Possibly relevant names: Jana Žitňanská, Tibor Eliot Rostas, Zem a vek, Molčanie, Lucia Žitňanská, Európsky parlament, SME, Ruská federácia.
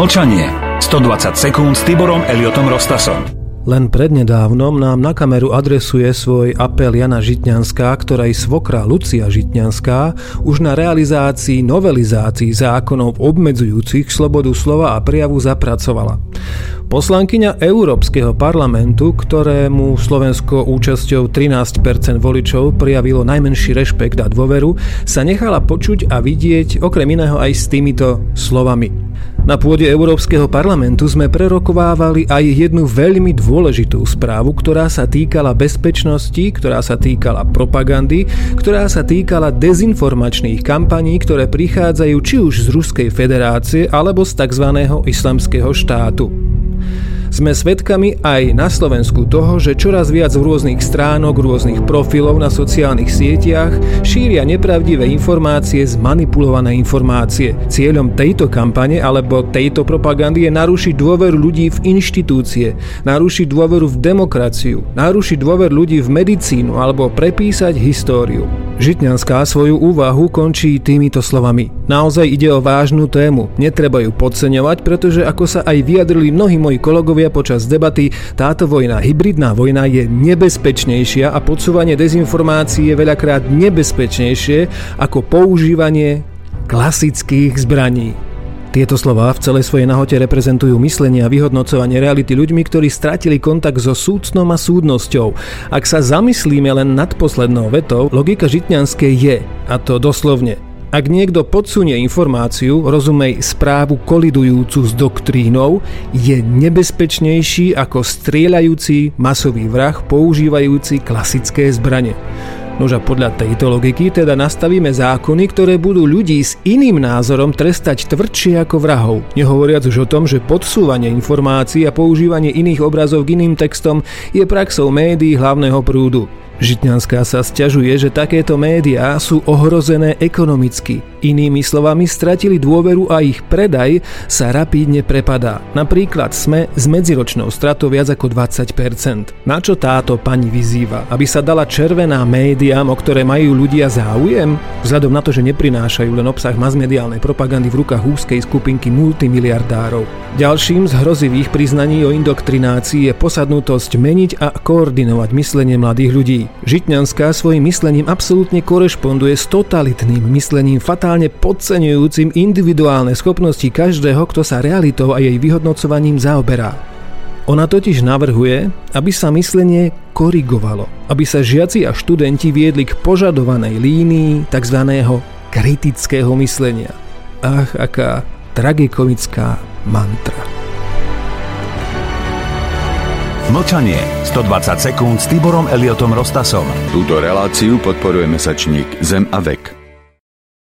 Molčanie. 120 sekúnd s Tiborom Eliotom Rostasom. Len prednedávnom nám na kameru adresuje svoj apel Jana Žitňanská, ktorej svokra Lucia Žitňanská už na realizácii novelizácií zákonov obmedzujúcich slobodu slova a prejavu zapracovala. Poslankyňa Európskeho parlamentu, ktorému Slovensko účasťou 13% voličov prejavilo najmenší rešpekt a dôveru, sa nechala počuť a vidieť okrem iného aj s týmito slovami. Na pôde Európskeho parlamentu sme prerokovávali aj jednu veľmi dôležitú správu, ktorá sa týkala bezpečnosti, ktorá sa týkala propagandy, ktorá sa týkala dezinformačných kampaní, ktoré prichádzajú či už z Ruskej federácie alebo z tzv. Islamského štátu. Sme svedkami aj na Slovensku toho, že čoraz viac rôznych stránok, rôznych profilov na sociálnych sieťach šíria nepravdivé informácie, zmanipulované informácie. Cieľom tejto kampane alebo tejto propagandy je narušiť dôveru ľudí v inštitúcie, narušiť dôveru v demokraciu, narušiť dôveru ľudí v medicínu alebo prepísať históriu. Žitňanská svoju úvahu končí týmito slovami. Naozaj ide o vážnu tému, netreba ju podceňovať, pretože ako sa aj vyjadrili mnohí moji kolegovia počas debaty, táto vojna, hybridná vojna je nebezpečnejšia a podsúvanie dezinformácií je veľakrát nebezpečnejšie ako používanie klasických zbraní. Tieto slová v celej svojej nahote reprezentujú myslenie a vyhodnocovanie reality ľuďmi, ktorí stratili kontakt so súdcom a súdnosťou. Ak sa zamyslíme len nad poslednou vetou, logika Žitňanskej je, a to doslovne, ak niekto podsunie informáciu, rozumej správu kolidujúcu s doktrínou, je nebezpečnejší ako strieľajúci masový vrah používajúci klasické zbrane. Nože podľa tejto logiky teda nastavíme zákony, ktoré budú ľudí s iným názorom trestať tvrdšie ako vrahov. Nehovoriac už o tom, že podsúvanie informácií a používanie iných obrazov k iným textom je praxou médií hlavného prúdu. Žitňanská sa sťažuje, že takéto médiá sú ohrozené ekonomicky. Inými slovami, stratili dôveru a ich predaj sa rapídne prepadá. Napríklad SME s medziročnou stratou viac ako 20%. Na čo táto pani vyzýva? Aby sa dala červená médiám, o ktoré majú ľudia záujem? Vzhľadom na to, že neprinášajú len obsah masmediálnej propagandy v rukách úzkej skupinky multimiliardárov. Ďalším z hrozivých priznaní o indoktrinácii je posadnutosť meniť a koordinovať myslenie mladých ľudí. Žitňanská svojim myslením absolútne korešponduje s totalitným myslením podceňujúcim individuálne schopnosti každého, kto sa realitou a jej vyhodnocovaním zaoberá. Ona totiž navrhuje, aby sa myslenie korigovalo, aby sa žiaci a študenti viedli k požadovanej línii tzv. Kritického myslenia. Ach, aká tragikomická mantra. Mlčanie. 120 sekúnd s Tiborom Eliotom Rostasom. Túto reláciu podporuje mesačník Zem a vek.